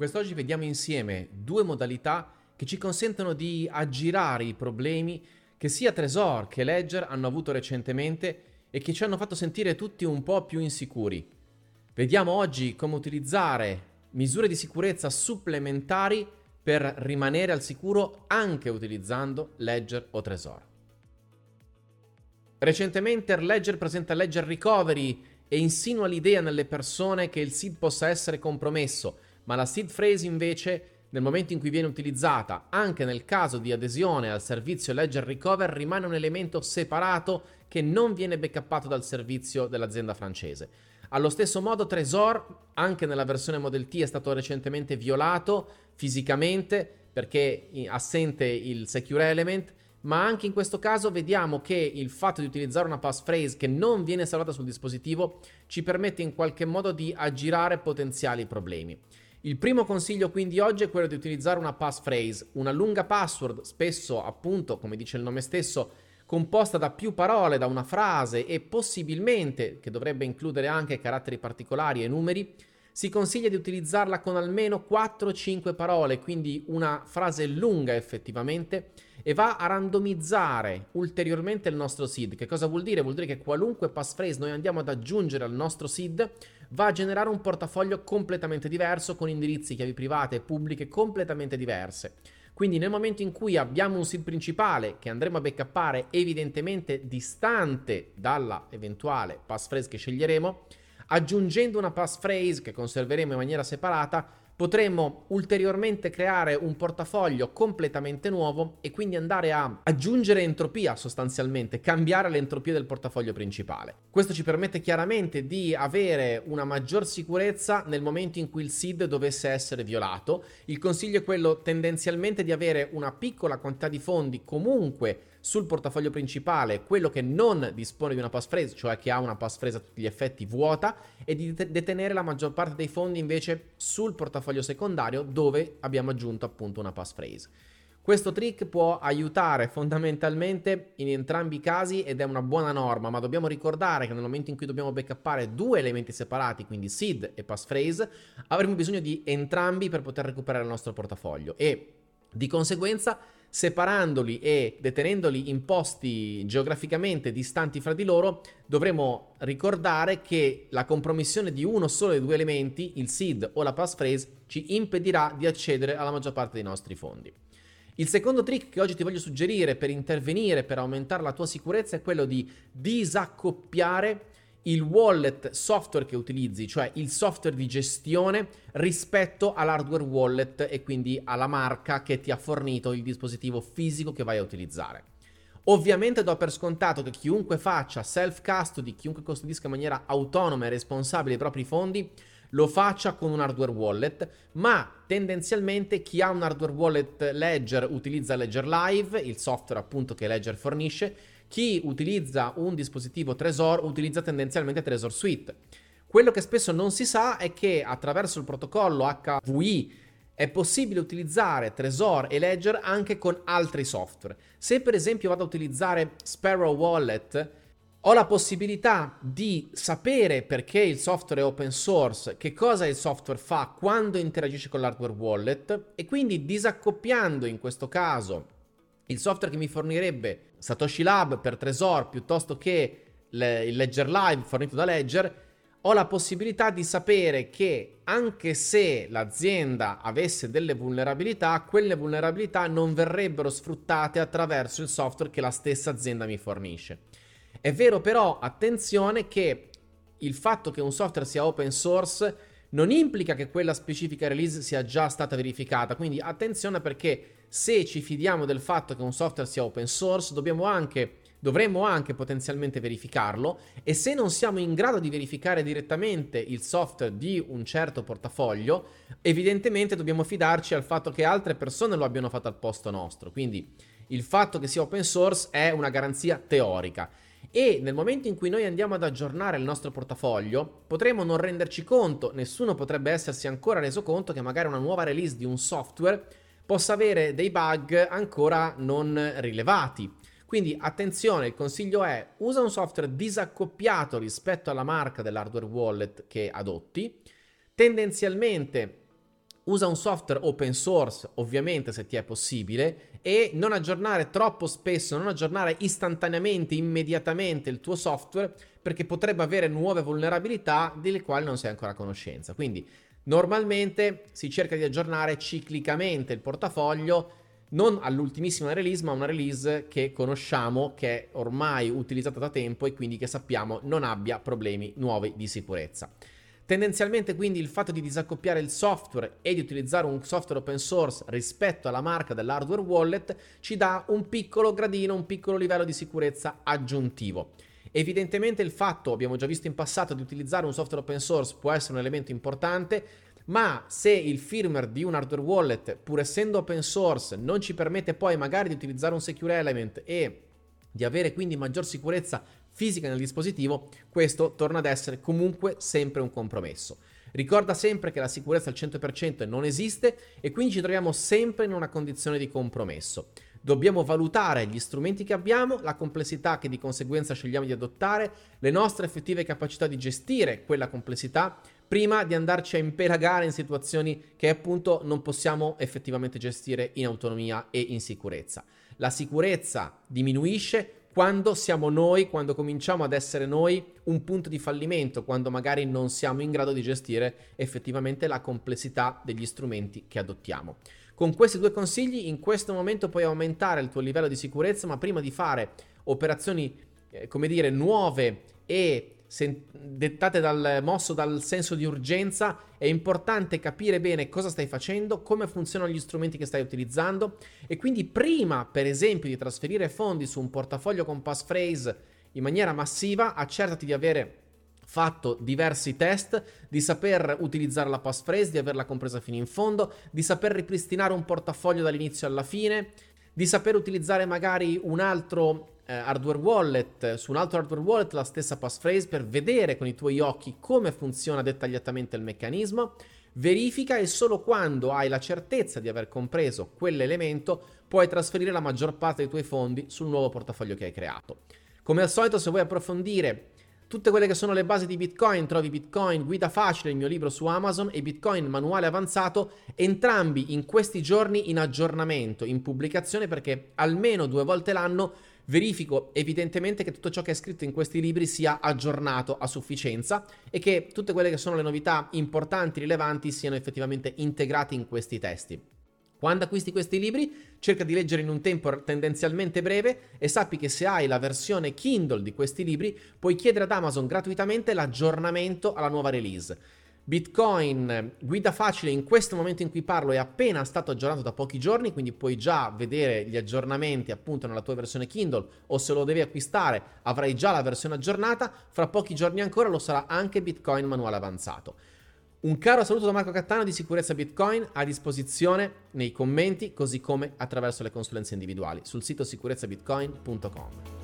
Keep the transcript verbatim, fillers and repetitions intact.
Quest'oggi vediamo insieme due modalità che ci consentono di aggirare i problemi che sia Trezor che Ledger hanno avuto recentemente e che ci hanno fatto sentire tutti un po' più insicuri. Vediamo oggi come utilizzare misure di sicurezza supplementari per rimanere al sicuro anche utilizzando Ledger o Trezor. Recentemente Ledger presenta Ledger Recovery e insinua l'idea nelle persone che il seed possa essere compromesso, ma la seed phrase invece, nel momento in cui viene utilizzata, anche nel caso di adesione al servizio Ledger Recovery, rimane un elemento separato che non viene backuppato dal servizio dell'azienda francese. Allo stesso modo Trezor, anche nella versione Model T, è stato recentemente violato fisicamente perché è assente il Secure Element, ma anche in questo caso vediamo che il fatto di utilizzare una passphrase che non viene salvata sul dispositivo ci permette in qualche modo di aggirare potenziali problemi. Il primo consiglio quindi oggi è quello di utilizzare una passphrase, una lunga password, spesso appunto, come dice il nome stesso, composta da più parole, da una frase e possibilmente, che dovrebbe includere anche caratteri particolari e numeri, si consiglia di utilizzarla con almeno quattro o cinque parole, quindi una frase lunga effettivamente, e va a randomizzare ulteriormente il nostro seed. Che cosa vuol dire? Vuol dire che qualunque passphrase noi andiamo ad aggiungere al nostro seed va a generare un portafoglio completamente diverso, con indirizzi, chiavi private e pubbliche completamente diverse. Quindi nel momento in cui abbiamo un seed principale che andremo a backuppare evidentemente distante dalla eventuale passphrase che sceglieremo, aggiungendo una passphrase che conserveremo in maniera separata, potremo ulteriormente creare un portafoglio completamente nuovo e quindi andare a aggiungere entropia sostanzialmente, cambiare l'entropia del portafoglio principale. Questo ci permette chiaramente di avere una maggior sicurezza nel momento in cui il seed dovesse essere violato. Il consiglio è quello tendenzialmente di avere una piccola quantità di fondi comunque sul portafoglio principale, quello che non dispone di una passphrase, cioè che ha una passphrase a tutti gli effetti vuota, e di detenere la maggior parte dei fondi invece sul portafoglio secondario dove abbiamo aggiunto appunto una passphrase. Questo trick può aiutare fondamentalmente in entrambi i casi ed è una buona norma, ma dobbiamo ricordare che nel momento in cui dobbiamo backuppare due elementi separati, quindi seed e passphrase, avremo bisogno di entrambi per poter recuperare il nostro portafoglio e di conseguenza separandoli e detenendoli in posti geograficamente distanti fra di loro, dovremo ricordare che la compromissione di uno solo dei due elementi, il seed o la passphrase, ci impedirà di accedere alla maggior parte dei nostri fondi. Il secondo trick che oggi ti voglio suggerire per intervenire, per aumentare la tua sicurezza, è quello di disaccoppiare il wallet software che utilizzi, cioè il software di gestione, rispetto all'hardware wallet e quindi alla marca che ti ha fornito il dispositivo fisico che vai a utilizzare. Ovviamente do per scontato che chiunque faccia self custody, chiunque custodisca in maniera autonoma e responsabile i propri fondi, lo faccia con un hardware wallet, ma tendenzialmente chi ha un hardware wallet Ledger utilizza Ledger Live, il software appunto che Ledger fornisce. Chi utilizza un dispositivo Trezor utilizza tendenzialmente Trezor Suite. Quello che spesso non si sa è che attraverso il protocollo H W I è possibile utilizzare Trezor e Ledger anche con altri software. Se per esempio vado a utilizzare Sparrow Wallet, ho la possibilità di sapere, perché il software è open source, che cosa il software fa quando interagisce con l'hardware wallet, e quindi disaccoppiando in questo caso il software che mi fornirebbe Satoshi Lab per Trezor piuttosto che le, il Ledger Live fornito da Ledger, ho la possibilità di sapere che anche se l'azienda avesse delle vulnerabilità, quelle vulnerabilità non verrebbero sfruttate attraverso il software che la stessa azienda mi fornisce. È vero però, attenzione, che il fatto che un software sia open source non implica che quella specifica release sia già stata verificata, quindi attenzione, perché se ci fidiamo del fatto che un software sia open source, dobbiamo anche, dovremmo anche potenzialmente verificarlo, e se non siamo in grado di verificare direttamente il software di un certo portafoglio, evidentemente dobbiamo fidarci al fatto che altre persone lo abbiano fatto al posto nostro. Quindi il fatto che sia open source è una garanzia teorica. E nel momento in cui noi andiamo ad aggiornare il nostro portafoglio potremo non renderci conto, nessuno potrebbe essersi ancora reso conto che magari una nuova release di un software possa avere dei bug ancora non rilevati. Quindi attenzione, il consiglio è: usa un software disaccoppiato rispetto alla marca dell'hardware wallet che adotti, tendenzialmente usa un software open source, ovviamente se ti è possibile, e non aggiornare troppo spesso, non aggiornare istantaneamente, immediatamente il tuo software, perché potrebbe avere nuove vulnerabilità delle quali non sei ancora a conoscenza. Quindi normalmente si cerca di aggiornare ciclicamente il portafoglio, non all'ultimissima release, ma una release che conosciamo, che è ormai utilizzata da tempo e quindi che sappiamo non abbia problemi nuovi di sicurezza. Tendenzialmente quindi il fatto di disaccoppiare il software e di utilizzare un software open source rispetto alla marca dell'hardware wallet ci dà un piccolo gradino, un piccolo livello di sicurezza aggiuntivo. Evidentemente il fatto, abbiamo già visto in passato, di utilizzare un software open source può essere un elemento importante, ma se il firmware di un hardware wallet, pur essendo open source, non ci permette poi magari di utilizzare un secure element e di avere quindi maggior sicurezza fisica nel dispositivo, questo torna ad essere comunque sempre un compromesso. Ricorda sempre che la sicurezza al cento per cento non esiste e quindi ci troviamo sempre in una condizione di compromesso. Dobbiamo valutare gli strumenti che abbiamo, la complessità che di conseguenza scegliamo di adottare, le nostre effettive capacità di gestire quella complessità, prima di andarci a impelagare in situazioni che appunto non possiamo effettivamente gestire in autonomia e in sicurezza. La sicurezza diminuisce quando siamo noi, quando cominciamo ad essere noi un punto di fallimento, quando magari non siamo in grado di gestire effettivamente la complessità degli strumenti che adottiamo. Con questi due consigli in questo momento puoi aumentare il tuo livello di sicurezza, ma prima di fare operazioni, eh, come dire, nuove e sen- dettate dal mosso dal senso di urgenza, è importante capire bene cosa stai facendo, come funzionano gli strumenti che stai utilizzando, e quindi prima, per esempio, di trasferire fondi su un portafoglio con passphrase in maniera massiva, accertati di avere fatto diversi test, di saper utilizzare la passphrase, di averla compresa fino in fondo, di saper ripristinare un portafoglio dall'inizio alla fine, di saper utilizzare magari un altro eh, hardware wallet, su un altro hardware wallet la stessa passphrase, per vedere con i tuoi occhi come funziona dettagliatamente il meccanismo. Verifica, e solo quando hai la certezza di aver compreso quell'elemento puoi trasferire la maggior parte dei tuoi fondi sul nuovo portafoglio che hai creato. Come al solito, se vuoi approfondire tutte quelle che sono le basi di Bitcoin, trovi Bitcoin guida facile, il mio libro su Amazon, e Bitcoin manuale avanzato, entrambi in questi giorni in aggiornamento, in pubblicazione, perché almeno due volte l'anno verifico evidentemente che tutto ciò che è scritto in questi libri sia aggiornato a sufficienza e che tutte quelle che sono le novità importanti, rilevanti, siano effettivamente integrate in questi testi. Quando acquisti questi libri, cerca di leggere in un tempo tendenzialmente breve e sappi che se hai la versione Kindle di questi libri, puoi chiedere ad Amazon gratuitamente l'aggiornamento alla nuova release. Bitcoin guida facile, in questo momento in cui parlo, è appena stato aggiornato da pochi giorni, quindi puoi già vedere gli aggiornamenti appunto nella tua versione Kindle, o se lo devi acquistare avrai già la versione aggiornata. Fra pochi giorni ancora lo sarà anche Bitcoin manuale avanzato. Un caro saluto da Marco Cattano di Sicurezza Bitcoin, a disposizione nei commenti, così come attraverso le consulenze individuali sul sito sicurezza bitcoin punto com.